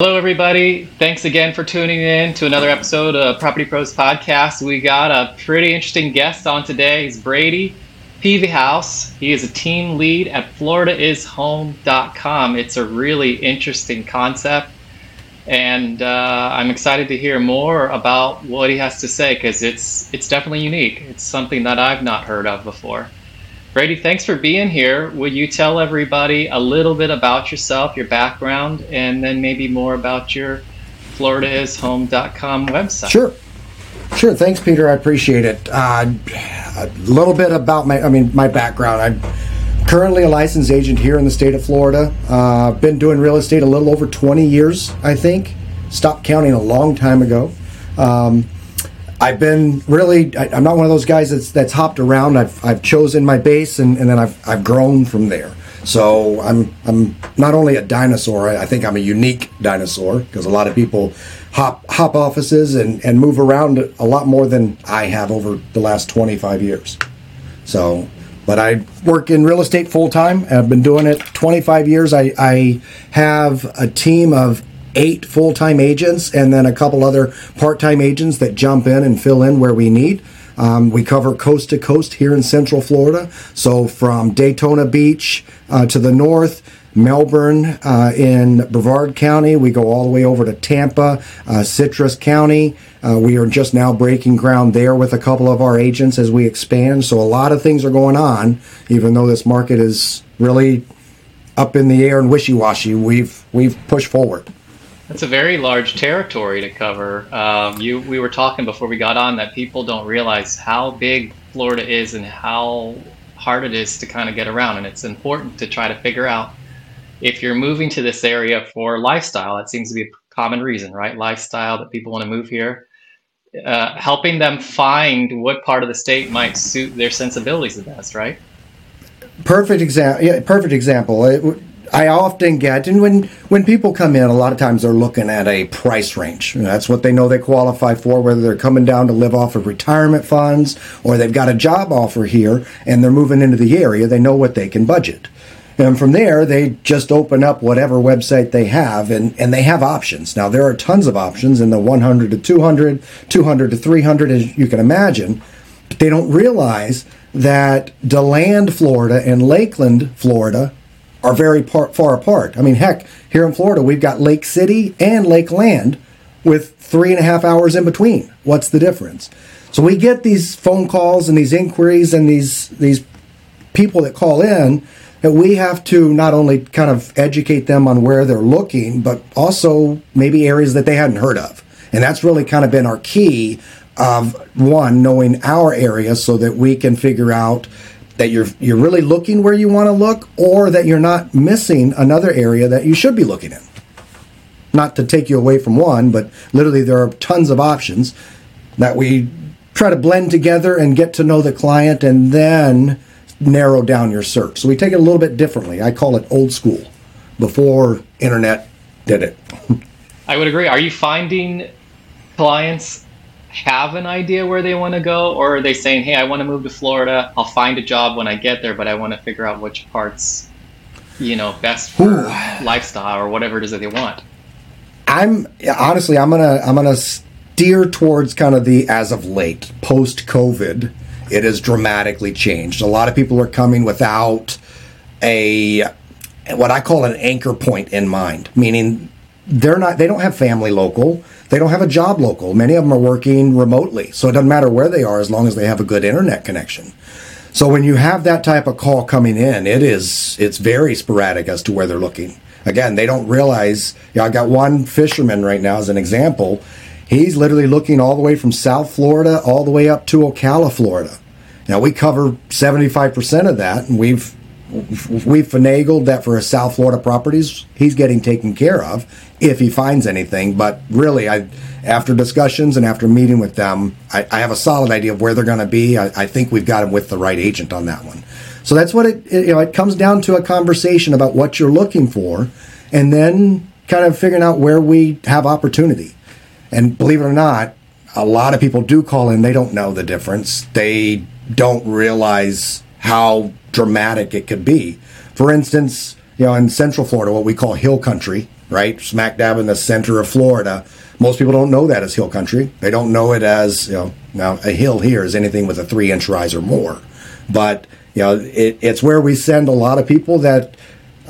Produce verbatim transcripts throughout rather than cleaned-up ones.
Hello, everybody. Thanks again for tuning in to another episode of Property Pros Podcast. We got a pretty interesting guest on today. He's Brady Pevehouse. He is a team lead at Florida Is Home dot com. It's a really interesting concept, and uh, I'm excited to hear more about what he has to say because it's it's definitely unique. It's something that I've not heard of before. Brady, thanks for being here. Would you tell everybody a little bit about yourself, your background, and then maybe more about your Florida Is Home dot com website? Sure. Sure. Thanks, Peter. I appreciate it. Uh, a little bit about my, I mean, my background. I'm currently a licensed agent here in the state of Florida. Uh, been doing real estate a little over twenty years, I think. Stopped counting a long time ago. Um, I've been really, I, I'm not one of those guys that's that's hopped around. I've I've chosen my base and, and then I've I've grown from there. So I'm I'm not only a dinosaur, I, I think I'm a unique dinosaur because a lot of people hop hop offices and, and move around a lot more than I have over the last twenty-five years. So, but I work in real estate full time. I've been doing it twenty-five years. I, I have a team of eight full-time agents and then a couple other part-time agents that jump in and fill in where we need. Um, we cover coast to coast here in Central Florida, so from Daytona Beach uh, to the north, Melbourne uh, in Brevard County. We go all the way over to Tampa, uh, Citrus County. Uh, we are just now breaking ground there with a couple of our agents as we expand, so a lot of things are going on, even though this market is really up in the air and wishy-washy. We've, we've pushed forward. That's a very large territory to cover. Um, you, we were talking before we got on that people don't realize how big Florida is and how hard it is to kind of get around. And it's important to try to figure out if you're moving to this area for lifestyle. That seems to be a common reason, right? Lifestyle, that people want to move here. Uh, helping them find what part of the state might suit their sensibilities the best, right? Perfect example. Yeah, perfect example. It w- I often get, and when, when people come in, a lot of times they're looking at a price range. And that's what they know they qualify for, whether they're coming down to live off of retirement funds or they've got a job offer here and they're moving into the area. They know what they can budget. And from there, they just open up whatever website they have, and, and they have options. Now, there are tons of options in the one hundred to two hundred, two hundred to three hundred, as you can imagine. But they don't realize that DeLand, Florida, and Lakeland, Florida are very par- far apart. I mean, heck, here in Florida, we've got Lake City and Lakeland with three and a half hours in between. What's the difference? So we get these phone calls and these inquiries and these these people that call in that we have to not only kind of educate them on where they're looking, but also maybe areas that they hadn't heard of. And that's really kind of been our key of, one, knowing our area so that we can figure out that you're you're really looking where you want to look, or that you're not missing another area that you should be looking in. Not to take you away from one, but literally there are tons of options that we try to blend together and get to know the client and then narrow down your search. So we take it a little bit differently. I call it old school, before internet did it. I would agree. Are you finding clients have an idea where they want to go, or are they saying, hey, I want to move to Florida, I'll find a job when I get there, but I want to figure out which parts, you know, best for Ooh. lifestyle or whatever it is that they want? I'm honestly, I'm gonna I'm gonna steer towards kind of the, as of late, post-COVID, it has dramatically changed. A lot of people are coming without a, what I call an anchor point in mind, meaning they're not, they don't have family local. They don't have a job local. Many of them are working remotely. So it doesn't matter where they are as long as they have a good internet connection. So when you have that type of call coming in, it is, it's very sporadic as to where they're looking. Again, they don't realize, you know, I got one fisherman right now as an example. He's literally looking all the way from South Florida all the way up to Ocala, Florida. Now we cover seventy-five percent of that, and we've We've finagled that for his South Florida properties. He's getting taken care of if he finds anything. But really, I, after discussions and after meeting with them, I, I have a solid idea of where they're going to be. I, I think we've got him with the right agent on that one. So that's what it, it, you know, it comes down to a conversation about what you're looking for, and then kind of figuring out where we have opportunity. And believe it or not, a lot of people do call in. They don't know the difference. They don't realize how dramatic it could be. For instance, you know, in Central Florida, what we call hill country, right? Smack dab in the center of Florida. Most people don't know that as hill country. They don't know it as, you know, now a hill here is anything with a three-inch rise or more. But, you know, it, it's where we send a lot of people that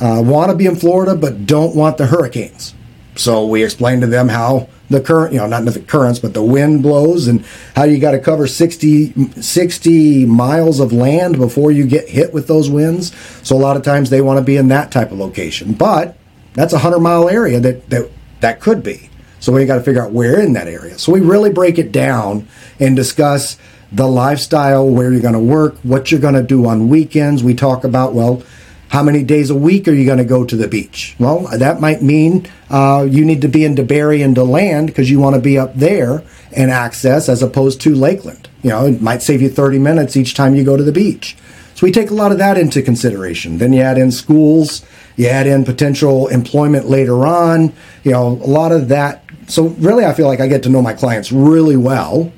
uh, want to be in Florida but don't want the hurricanes. So we explain to them how the current, you know, not the currents, but the wind blows and how you got to cover sixty, sixty miles of land before you get hit with those winds. So a lot of times they want to be in that type of location. But that's a hundred-mile area that, that that could be. So we got to figure out where in that area. So we really break it down and discuss the lifestyle, where you're going to work, what you're going to do on weekends. We talk about, well, how many days a week are you going to go to the beach? Well, that might mean uh, you need to be in DeBary and DeLand because you want to be up there and access as opposed to Lakeland. You know, it might save you thirty minutes each time you go to the beach. So we take a lot of that into consideration. Then you add in schools, you add in potential employment later on, you know, a lot of that. So really, I feel like I get to know my clients really well.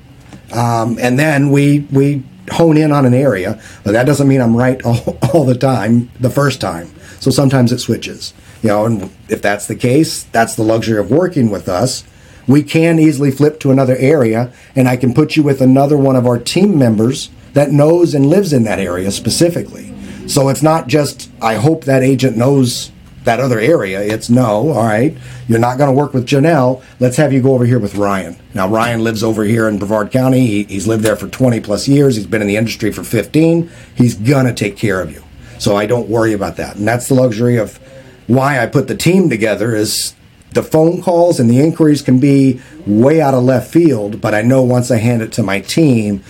Um, and then we we... hone in on an area, but that doesn't mean I'm right all, all the time the first time. So sometimes it switches, you know, and if that's the case, that's the luxury of working with us. We can easily flip to another area, and I can put you with another one of our team members that knows and lives in that area specifically. So it's not just, I hope that agent knows that other area. It's no, all right, you're not going to work with Janelle. Let's have you go over here with Ryan. Now, Ryan lives over here in Brevard County. He, he's lived there for twenty plus years. He's been in the industry for fifteen. He's going to take care of you. So I don't worry about that. And that's the luxury of why I put the team together is the phone calls and the inquiries can be way out of left field. But I know once I hand it to my team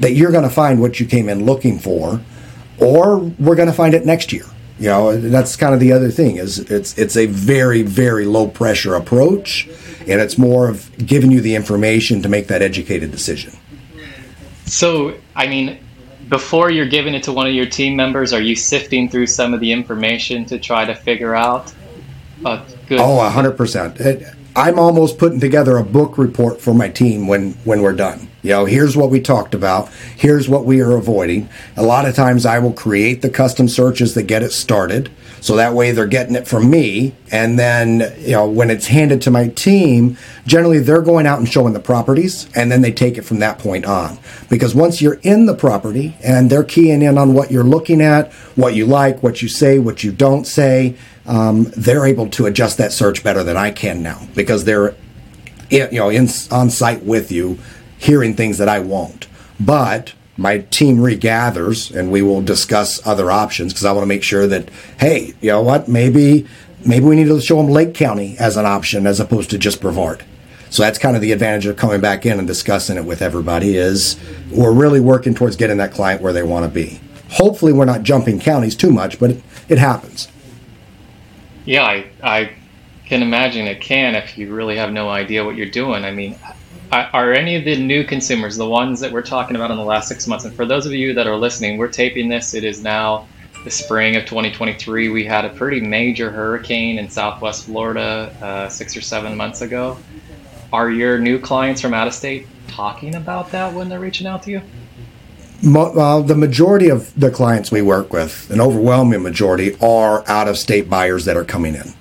that you're going to find what you came in looking for, or we're going to find it next year. You know, that's kind of the other thing is it's it's a very, very low pressure approach, and it's more of giving you the information to make that educated decision. So, I mean, before you're giving it to one of your team members, are you sifting through some of the information to try to figure out a good... Oh, one hundred percent. It, I'm almost putting together a book report for my team when, when we're done. You know, here's what we talked about. Here's what we are avoiding. A lot of times I will create the custom searches that get it started. So that way they're getting it from me. And then, you know, when it's handed to my team, generally they're going out and showing the properties, and then they take it from that point on. Because once you're in the property and they're keying in on what you're looking at, what you like, what you say, what you don't say, um, they're able to adjust that search better than I can now because they're, you know, in, on site with you, hearing things that I won't. But my team regathers and we will discuss other options because I want to make sure that, hey, you know what, maybe maybe we need to show them Lake County as an option as opposed to just Brevard. So that's kind of the advantage of coming back in and discussing it with everybody is we're really working towards getting that client where they want to be. Hopefully we're not jumping counties too much, but it, it happens. Yeah, I, I can imagine it can if you really have no idea what you're doing. I mean, are any of the new consumers, the ones that we're talking about in the last six months, and for those of you that are listening, we're taping this, it is now the spring of twenty twenty-three. We had a pretty major hurricane in Southwest Florida uh, six or seven months ago. Are your new clients from out of state talking about that when they're reaching out to you? Uh, the majority of the clients we work with, an overwhelming majority, are out-of-state buyers that are coming in.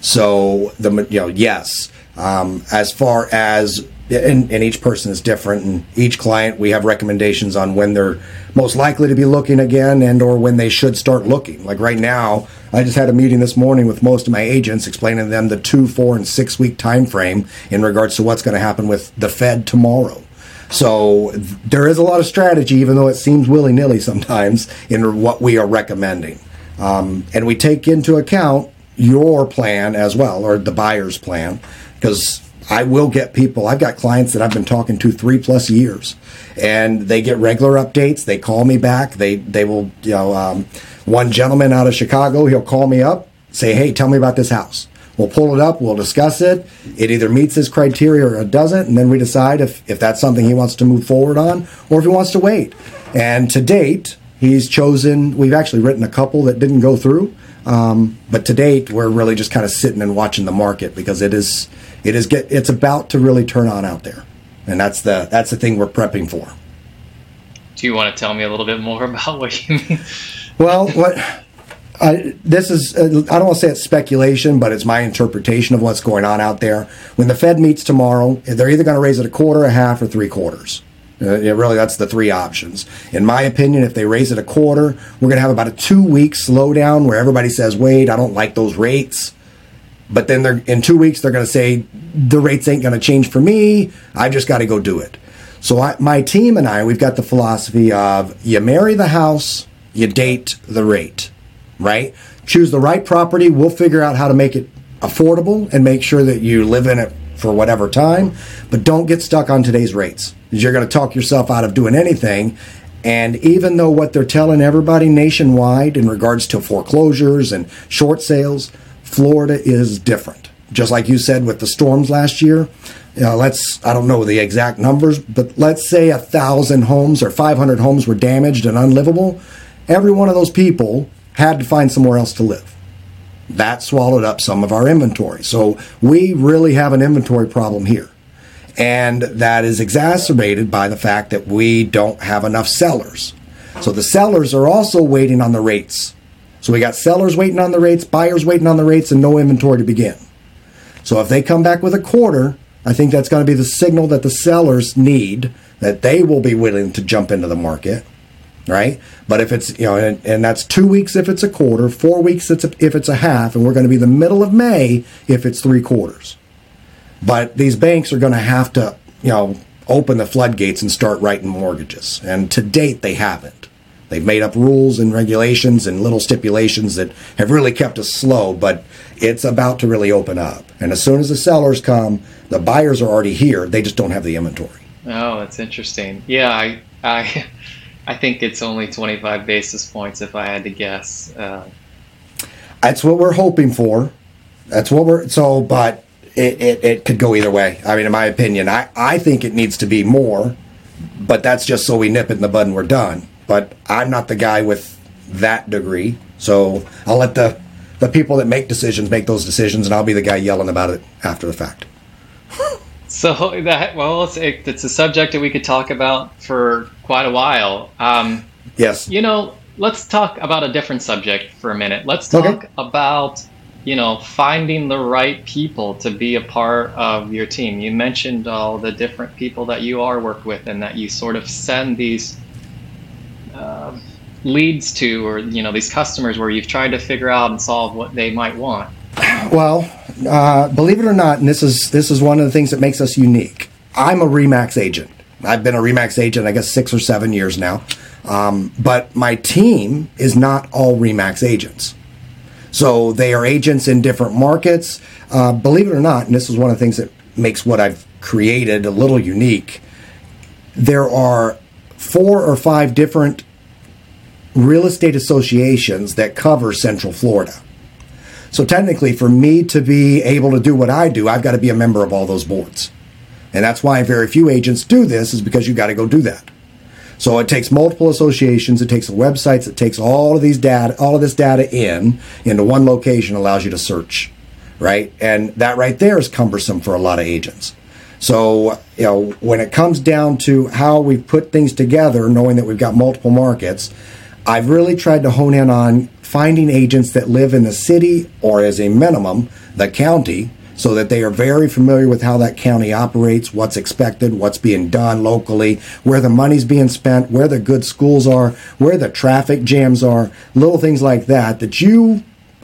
So, the you know, yes, um, as far as, and, and each person is different, and each client we have recommendations on when they're most likely to be looking again and or when they should start looking. Like right now, I just had a meeting this morning with most of my agents explaining to them the two, four, and six-week time frame in regards to what's going to happen with the Fed tomorrow. So there is a lot of strategy, even though it seems willy-nilly sometimes, in what we are recommending. Um, and we take into account your plan as well, or the buyer's plan, because I will get people. I've got clients that I've been talking to three-plus years, and they get regular updates. They call me back. They they will, you know, um, one gentleman out of Chicago, he'll call me up, say, hey, tell me about this house. We'll pull it up. We'll discuss it. It either meets his criteria or it doesn't, and then we decide if, if that's something he wants to move forward on or if he wants to wait. And to date, he's chosen – we've actually written a couple that didn't go through, um, but to date, we're really just kind of sitting and watching the market because it is it is get, it's about to really turn on out there, and that's the that's the thing we're prepping for. Do you want to tell me a little bit more about what you mean? Well, what – I, this is, I don't want to say it's speculation, but it's my interpretation of what's going on out there. When the Fed meets tomorrow, they're either going to raise it a quarter, a half, or three quarters. Uh, really, that's the three options. In my opinion, if they raise it a quarter, we're going to have about a two-week slowdown where everybody says, wait, I don't like those rates. But then they're, in two weeks, they're going to say, the rates ain't going to change for me. I just got to go do it. So I, my team and I, we've got the philosophy of you marry the house, you date the rate, right? Choose the right property. We'll figure out how to make it affordable and make sure that you live in it for whatever time. But don't get stuck on today's rates. You're going to talk yourself out of doing anything. And even though what they're telling everybody nationwide in regards to foreclosures and short sales, Florida is different. Just like you said with the storms last year, you know, let's, I don't know the exact numbers, but let's say one thousand homes or five hundred homes were damaged and unlivable. Every one of those people had to find somewhere else to live. That swallowed up some of our inventory. So we really have an inventory problem here. And that is exacerbated by the fact that we don't have enough sellers. So the sellers are also waiting on the rates. So we got sellers waiting on the rates, buyers waiting on the rates, and no inventory to begin. So if they come back with a quarter, I think that's going to be the signal that the sellers need, that they will be willing to jump into the market. Right? But if it's, you know, and, and that's two weeks if it's a quarter, four weeks it's a, if it's a half, and we're going to be the middle of May if it's three quarters. But these banks are going to have to, you know, open the floodgates and start writing mortgages. And to date, they haven't. They've made up rules and regulations and little stipulations that have really kept us slow, but it's about to really open up. And as soon as the sellers come, the buyers are already here. They just don't have the inventory. Oh, that's interesting. Yeah, I... I... I think it's only twenty-five basis points if I had to guess. Uh, That's what we're hoping for. That's what we're, so, but it, it, it could go either way. I mean, in my opinion, I, I think it needs to be more, but that's just so we nip it in the bud and we're done. But I'm not the guy with that degree, so I'll let the, the people that make decisions make those decisions, and I'll be the guy yelling about it after the fact. So that, well, it's, it, it's a subject that we could talk about for quite a while. Um, yes. You know, let's talk about a different subject for a minute. Let's talk okay. about, you know, finding the right people to be a part of your team. You mentioned all the different people that you are worked with and that you sort of send these uh, leads to, or, you know, these customers where you've tried to figure out and solve what they might want. Well, uh, believe it or not, and this is this is one of the things that makes us unique. I'm a RE-MAX agent. I've been a RE-MAX agent, I guess, six or seven years now. Um, but my team is not all RE-MAX agents. So they are agents in different markets. Uh, believe it or not, and this is one of the things that makes what I've created a little unique, there are four or five different real estate associations that cover Central Florida. So technically, for me to be able to do what I do, I've got to be a member of all those boards. And that's why very few agents do this, is because you've got to go do that. So it takes multiple associations, it takes websites, it takes all of these data, all of this data in, into one location, allows you to search, right? And that right there is cumbersome for a lot of agents. So, you know, when it comes down to how we put things together, knowing that we've got multiple markets, I've really tried to hone in on finding agents that live in the city or, as a minimum, the county, so that they are very familiar with how that county operates, what's expected, what's being done locally, where the money's being spent, where the good schools are, where the traffic jams are, little things like that that you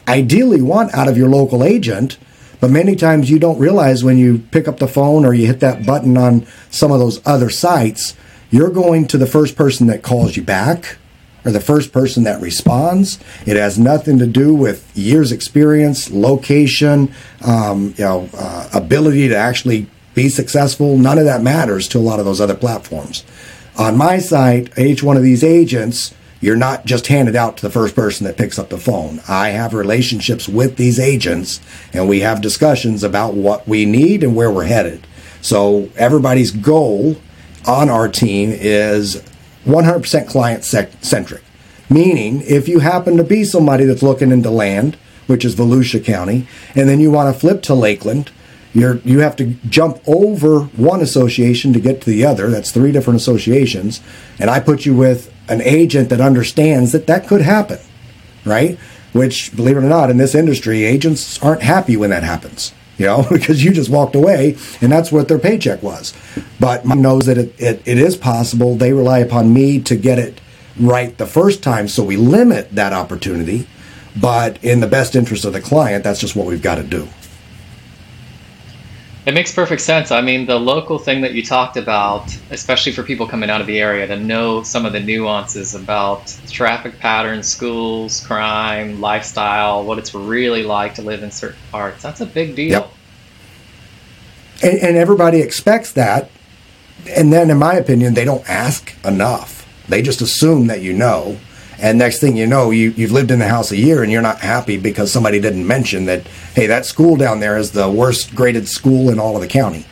ideally want out of your local agent, but many times you don't realize when you pick up the phone or you hit that button on some of those other sites, you're going to the first person that calls you back, or the first person that responds. It has nothing to do with years experience, location, um, you know, uh, ability to actually be successful. None of that matters to a lot of those other platforms. On my site, each one of these agents, you're not just handed out to the first person that picks up the phone. I have relationships with these agents, and we have discussions about what we need and where we're headed. So everybody's goal on our team is one hundred percent client-centric, meaning if you happen to be somebody that's looking into land, which is Volusia County, and then you want to flip to Lakeland, you're, you have to jump over one association to get to the other. That's three different associations. And I put you with an agent that understands that that could happen, right? which, believe it or not, in this industry, agents aren't happy when that happens, you know, because you just walked away and that's what their paycheck was. But mine knows that it, it, it is possible. They rely upon me to get it right the first time, so we limit that opportunity. But in the best interest of the client, that's just what we've got to do. It makes perfect sense. I mean, the local thing that you talked about, especially for people coming out of the area, to know some of the nuances about traffic patterns, schools, crime, lifestyle, what it's really like to live in certain parts, that's a big deal. Yep. And, and everybody expects that. And then, in my opinion, they don't ask enough. They just assume that you know. And next thing you know, you, you've lived in the house a year and you're not happy because somebody didn't mention that, hey, that school down there is the worst graded school in all of the county.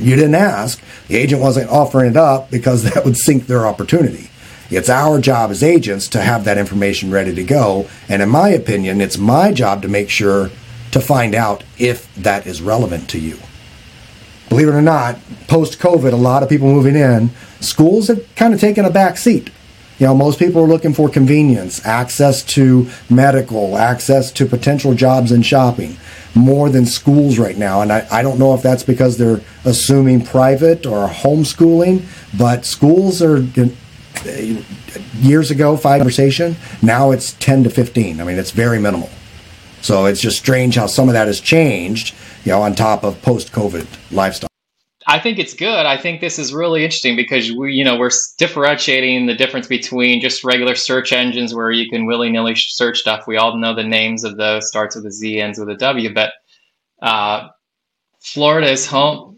You didn't ask. The agent wasn't offering it up because that would sink their opportunity. It's our job as agents to have that information ready to go. And in my opinion, it's my job to make sure to find out if that is relevant to you. Believe it or not, post-COVID, a lot of people moving in, schools have kind of taken a back seat. You know, most people are looking for convenience, access to medical, access to potential jobs and shopping, more than schools right now. And I, I don't know if that's because they're assuming private or homeschooling, but schools are, years ago, five conversation, now it's ten to fifteen. I mean, it's very minimal. So it's just strange how some of that has changed, you know, on top of post-COVID lifestyle. I think it's good. I think this is really interesting because we, you know, we're differentiating the difference between just regular search engines where you can willy-nilly search stuff. We all know the names of those, starts with a Z, ends with a W, but uh, Florida is home.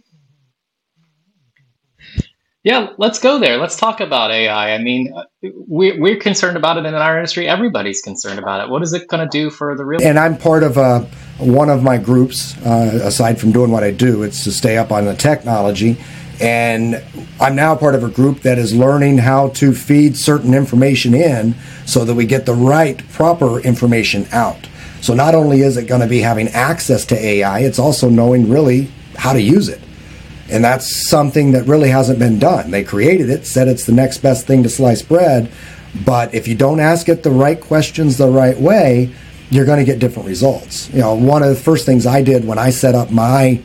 Yeah, let's go there. Let's talk about A I. I mean, we, we're concerned about it in our industry. Everybody's concerned about it. What is it going to do for the real? And I'm part of a... one of my groups, uh, aside from doing what I do, it's to stay up on the technology. And I'm now part of a group that is learning how to feed certain information in so that we get the right, proper information out. So not only is it going to be having access to A I, it's also knowing really how to use it. And that's something that really hasn't been done. They created it, said it's the next best thing to sliced bread. But if you don't ask it the right questions the right way, you're going to get different results. You know, one of the first things I did when I set up my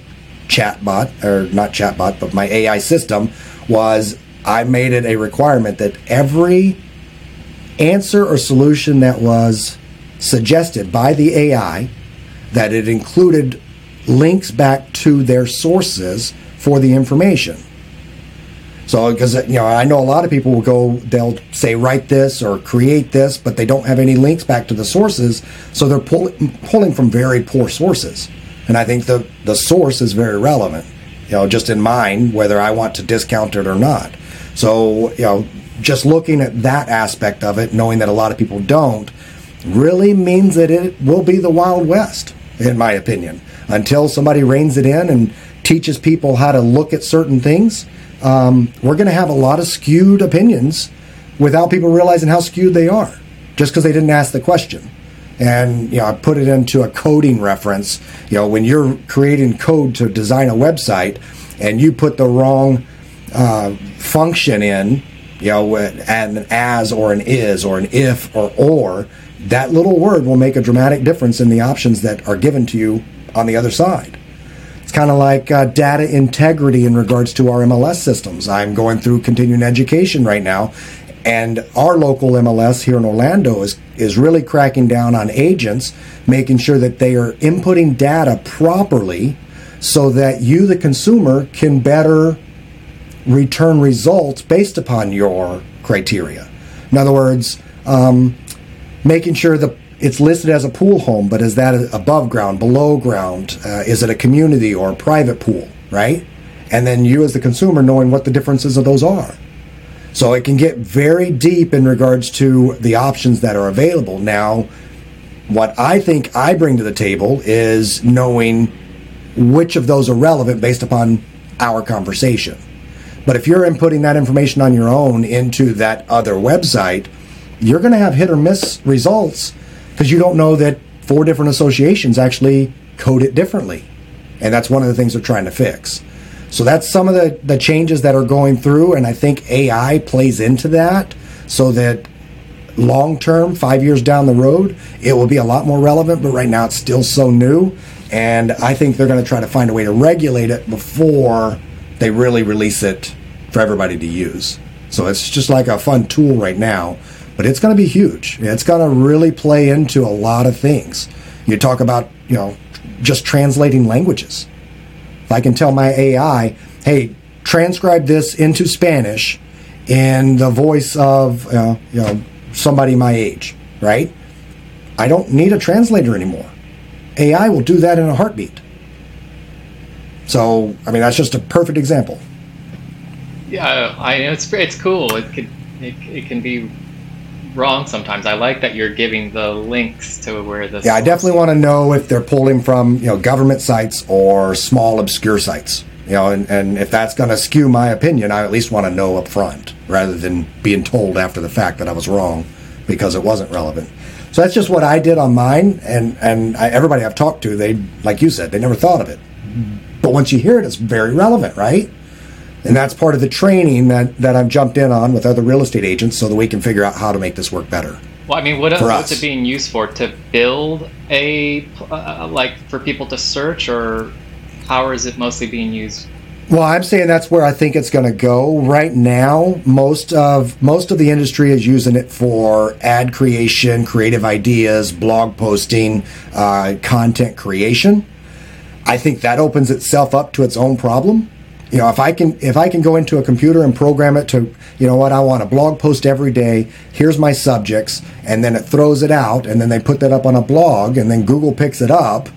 chatbot, or not chatbot, but my A I system, was I made it a requirement that every answer or solution that was suggested by the A I, that it included links back to their sources for the information. So, because, you know, I know a lot of people will go, they'll say, write this or create this, but they don't have any links back to the sources. So they're pull, pulling from very poor sources. And I think the, the source is very relevant, you know, just in mind, whether I want to discount it or not. So, you know, just looking at that aspect of it, knowing that a lot of people don't, really means that it will be the Wild West, in my opinion, until somebody reins it in and teaches people how to look at certain things. Um, we're going to have a lot of skewed opinions without people realizing how skewed they are, just because they didn't ask the question. And, you know, I put it into a coding reference. You know, when you're creating code to design a website and you put the wrong uh, function in, you know, an as or an is or an if or or, that little word will make a dramatic difference in the options that are given to you on the other side. It's kind of like uh, data integrity in regards to our M L S systems. I'm going through continuing education right now, and our local M L S here in Orlando is, is really cracking down on agents, making sure that they are inputting data properly so that you, the consumer, can better return results based upon your criteria. In other words, um, making sure the it's listed as a pool home, but is that above ground, below ground? Uh, is it a community or a private pool, right? And then you as the consumer knowing what the differences of those are. So it can get very deep in regards to the options that are available. Now, what I think I bring to the table is knowing which of those are relevant based upon our conversation. But if you're inputting that information on your own into that other website, you're going to have hit or miss results, because you don't know that four different associations actually code it differently. And that's one of the things they're trying to fix. So that's some of the, the changes that are going through, and I think A I plays into that so that long term, five years down the road, it will be a lot more relevant, but right now it's still so new, and I think they're going to try to find a way to regulate it before they really release it for everybody to use. So it's just like a fun tool right now, but it's going to be huge. It's going to really play into a lot of things. You talk about, you know, just translating languages. If I can tell my A I, hey, transcribe this into Spanish in the voice of uh, you know, somebody my age, right? I don't need a translator anymore. A I will do that in a heartbeat. So, I mean, that's just a perfect example. Yeah, I know it's it's cool. It can it, it can be wrong sometimes. I like that you're giving the links to where this. Yeah, I definitely want to know if they're pulling from, you know, government sites or small obscure sites. You know, and, and if that's going to skew my opinion, I at least want to know up front rather than being told after the fact that I was wrong because it wasn't relevant. So that's just what I did on mine, and, and I, everybody I've talked to, they, like you said, they never thought of it. But once you hear it, it's very relevant, right? And that's part of the training that, that I've jumped in on with other real estate agents so that we can figure out how to make this work better. Well, I mean, what else us. is it being used for? To build a, uh, like, for people to search, or... how is it mostly being used? Well, I'm saying that's where I think it's going to go. Right now, most of most of the industry is using it for ad creation, creative ideas, blog posting, uh, content creation. I think that opens itself up to its own problem. You know, if I can if I can go into a computer and program it to, you know what, I want a blog post every day, here's my subjects, and then it throws it out, and then they put that up on a blog, and then Google picks it up.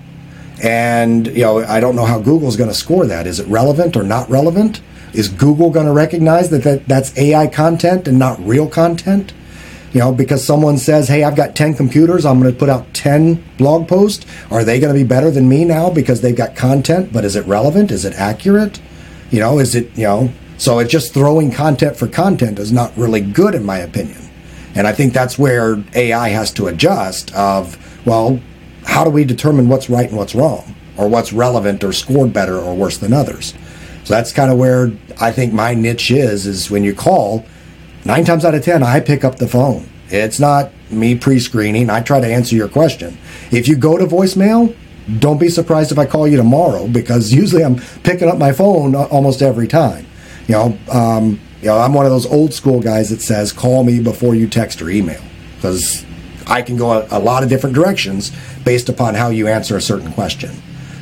And, you know, I don't know how Google's going to score that. Is it relevant or not relevant? Is Google going to recognize that, that that's A I content and not real content? You know, because someone says, hey, I've got ten computers, I'm going to put out ten blog posts. Are they going to be better than me now because they've got content? But is it relevant? Is it accurate? You know, is it, you know, so it's just throwing content for content is not really good, in my opinion. And I think that's where A I has to adjust of, well, how do we determine what's right and what's wrong, or what's relevant or scored better or worse than others? So that's kind of where I think my niche is, is when you call, nine times out of ten, I pick up the phone. It's not me pre-screening. I try to answer your question. If you go to voicemail, don't be surprised if I call you tomorrow, because usually I'm picking up my phone almost every time. You know, um, you know, I'm one of those old school guys that says, call me before you text or email, because I can go a, a lot of different directions based upon how you answer a certain question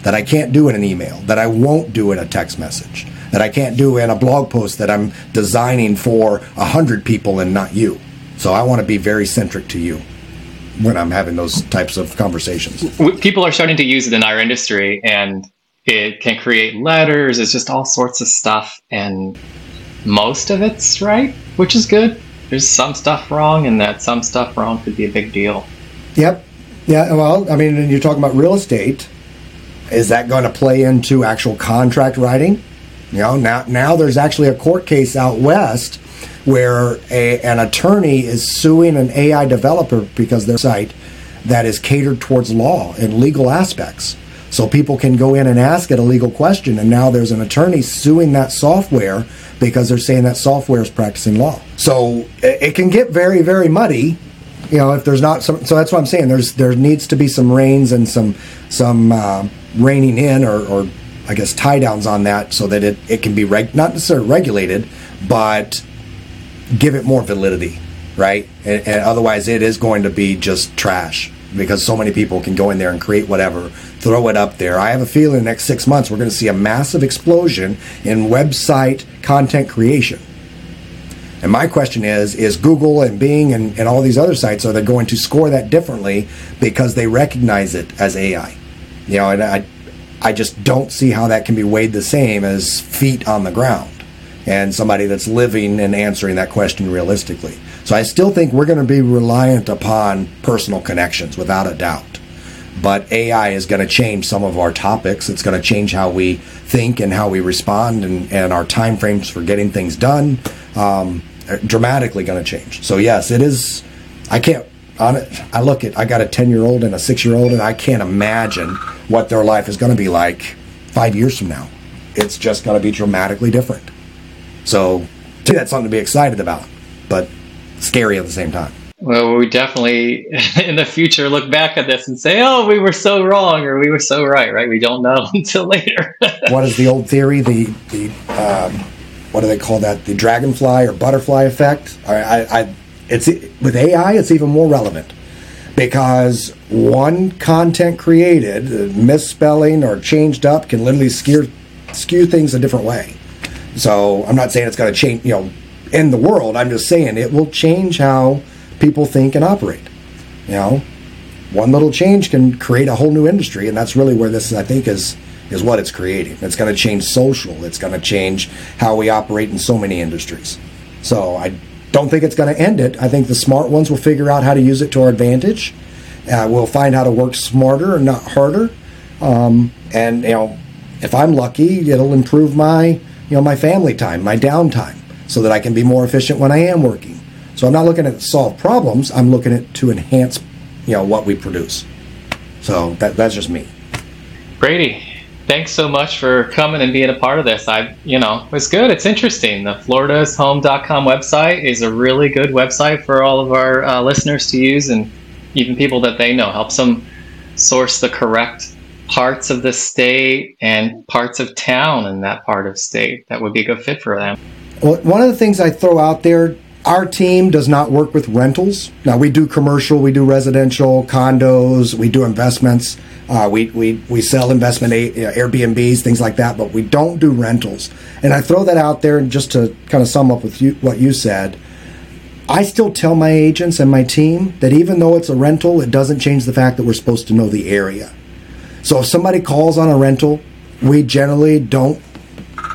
that I can't do in an email, that I won't do in a text message, that I can't do in a blog post that I'm designing for one hundred people and not you. So I want to be very centric to you when I'm having those types of conversations. People are starting to use it in our industry, and it can create letters. It's just all sorts of stuff, and most of it's right, which is good. There's some stuff wrong, and that some stuff wrong could be a big deal. Yep. Yeah, well, I mean, you're talking about real estate. Is that going to play into actual contract writing? You know, now now there's actually a court case out west where a, an attorney is suing an A I developer because their site that is catered towards law and legal aspects. So people can go in and ask it a legal question, and now there's an attorney suing that software because they're saying that software is practicing law. So it can get very, very muddy, you know, if there's not some. So that's what I'm saying. There's there needs to be some reins and some some uh, reining in, or, or I guess tie downs on that, so that it, it can be reg- not necessarily regulated, but give it more validity, right? And, and otherwise, it is going to be just trash, because so many people can go in there and create whatever, throw it up there. I have a feeling in the next six months we're going to see a massive explosion in website content creation. And my question is, is Google and Bing and, and all these other sites, are they going to score that differently because they recognize it as A I? You know, and I, I just don't see how that can be weighed the same as feet on the ground and somebody that's living and answering that question realistically. So I still think we're going to be reliant upon personal connections, without a doubt. But A I is going to change some of our topics. It's going to change how we think and how we respond, and, and our time frames for getting things done um, are dramatically going to change. So yes, it is. I can't. On it, I look at. I got a ten-year-old and a six-year-old, and I can't imagine what their life is going to be like five years from now. It's just going to be dramatically different. So, that's something to be excited about, but scary at the same time. Well, we definitely in the future look back at this and say, oh, we were so wrong or we were so right, right? We don't know until later. What is the old theory? The, the um, what do they call that? The dragonfly or butterfly effect? I, I, I, it's with A I, it's even more relevant because one content created, misspelling or changed up can literally skew, skew things a different way. So I'm not saying it's going to change, you know, in the world. I'm just saying it will change how people think and operate. You know, one little change can create a whole new industry, and that's really where this, I think, is is what it's creating. It's going to change social. It's going to change how we operate in so many industries. So I don't think it's going to end it. I think the smart ones will figure out how to use it to our advantage. Uh, we'll find how to work smarter and not harder. Um, and you know, if I'm lucky, it'll improve my you know my family time, my downtime, so that I can be more efficient when I am working. So I'm not looking at solve problems. I'm looking at to enhance, you know, what we produce. So that that's just me. Brady, thanks so much for coming and being a part of this. I, you know, it's good. It's interesting. The Florida Is Home dot com website is a really good website for all of our uh, listeners to use, and even people that they know. Helps them source the correct parts of the state and parts of town in that part of state that would be a good fit for them. Well, one of the things I throw out there. Our team does not work with rentals. Now, we do commercial, we do residential, condos, we do investments. Uh, we, we, we sell investment, you know, Airbnbs, things like that, but we don't do rentals. And I throw that out there just to kind of sum up with you, what you said. I still tell my agents and my team that even though it's a rental, it doesn't change the fact that we're supposed to know the area. So if somebody calls on a rental, we generally don't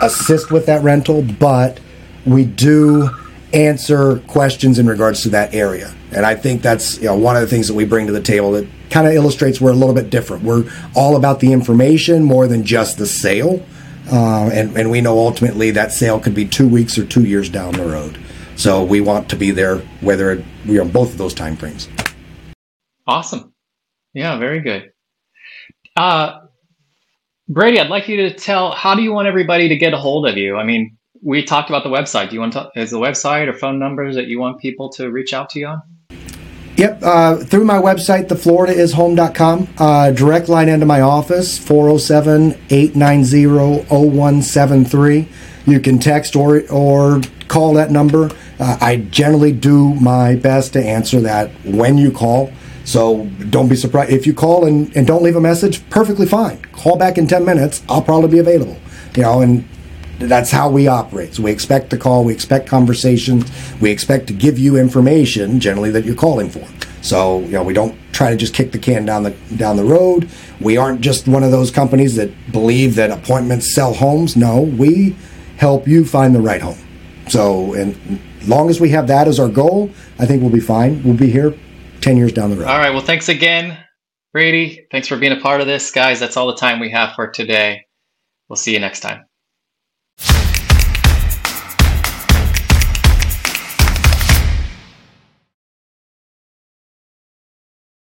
assist with that rental, but we do answer questions in regards to that area. And I think that's, you know, one of the things that we bring to the table that kind of illustrates we're a little bit different. We're all about the information more than just the sale. Uh, and, and we know ultimately that sale could be two weeks or two years down the road. So we want to be there, whether it, you know, both of those time frames. Awesome. Yeah, very good. Uh, Brady, I'd like you to tell, how do you want everybody to get a hold of you? I mean, we talked about the website. Do you want to talk, is the website or phone numbers that you want people to reach out to you on? Yep. Uh, through my website, the Florida Is Home dot com, uh, direct line into my office, four oh seven, eight nine zero, zero one seven three. You can text or, or call that number. Uh, I generally do my best to answer that when you call. So don't be surprised. If you call and, and don't leave a message, perfectly fine. Call back in ten minutes. I'll probably be available. You know, and that's how we operate. So we expect the call, we expect conversations, we expect to give you information generally that you're calling for. So, you know, we don't try to just kick the can down the down the road. We aren't just one of those companies that believe that appointments sell homes. No, we help you find the right home. So, and as long as we have that as our goal, I think we'll be fine. We'll be here ten years down the road. All right. Well, thanks again, Brady. Thanks for being a part of this. Guys, that's all the time we have for today. We'll see you next time.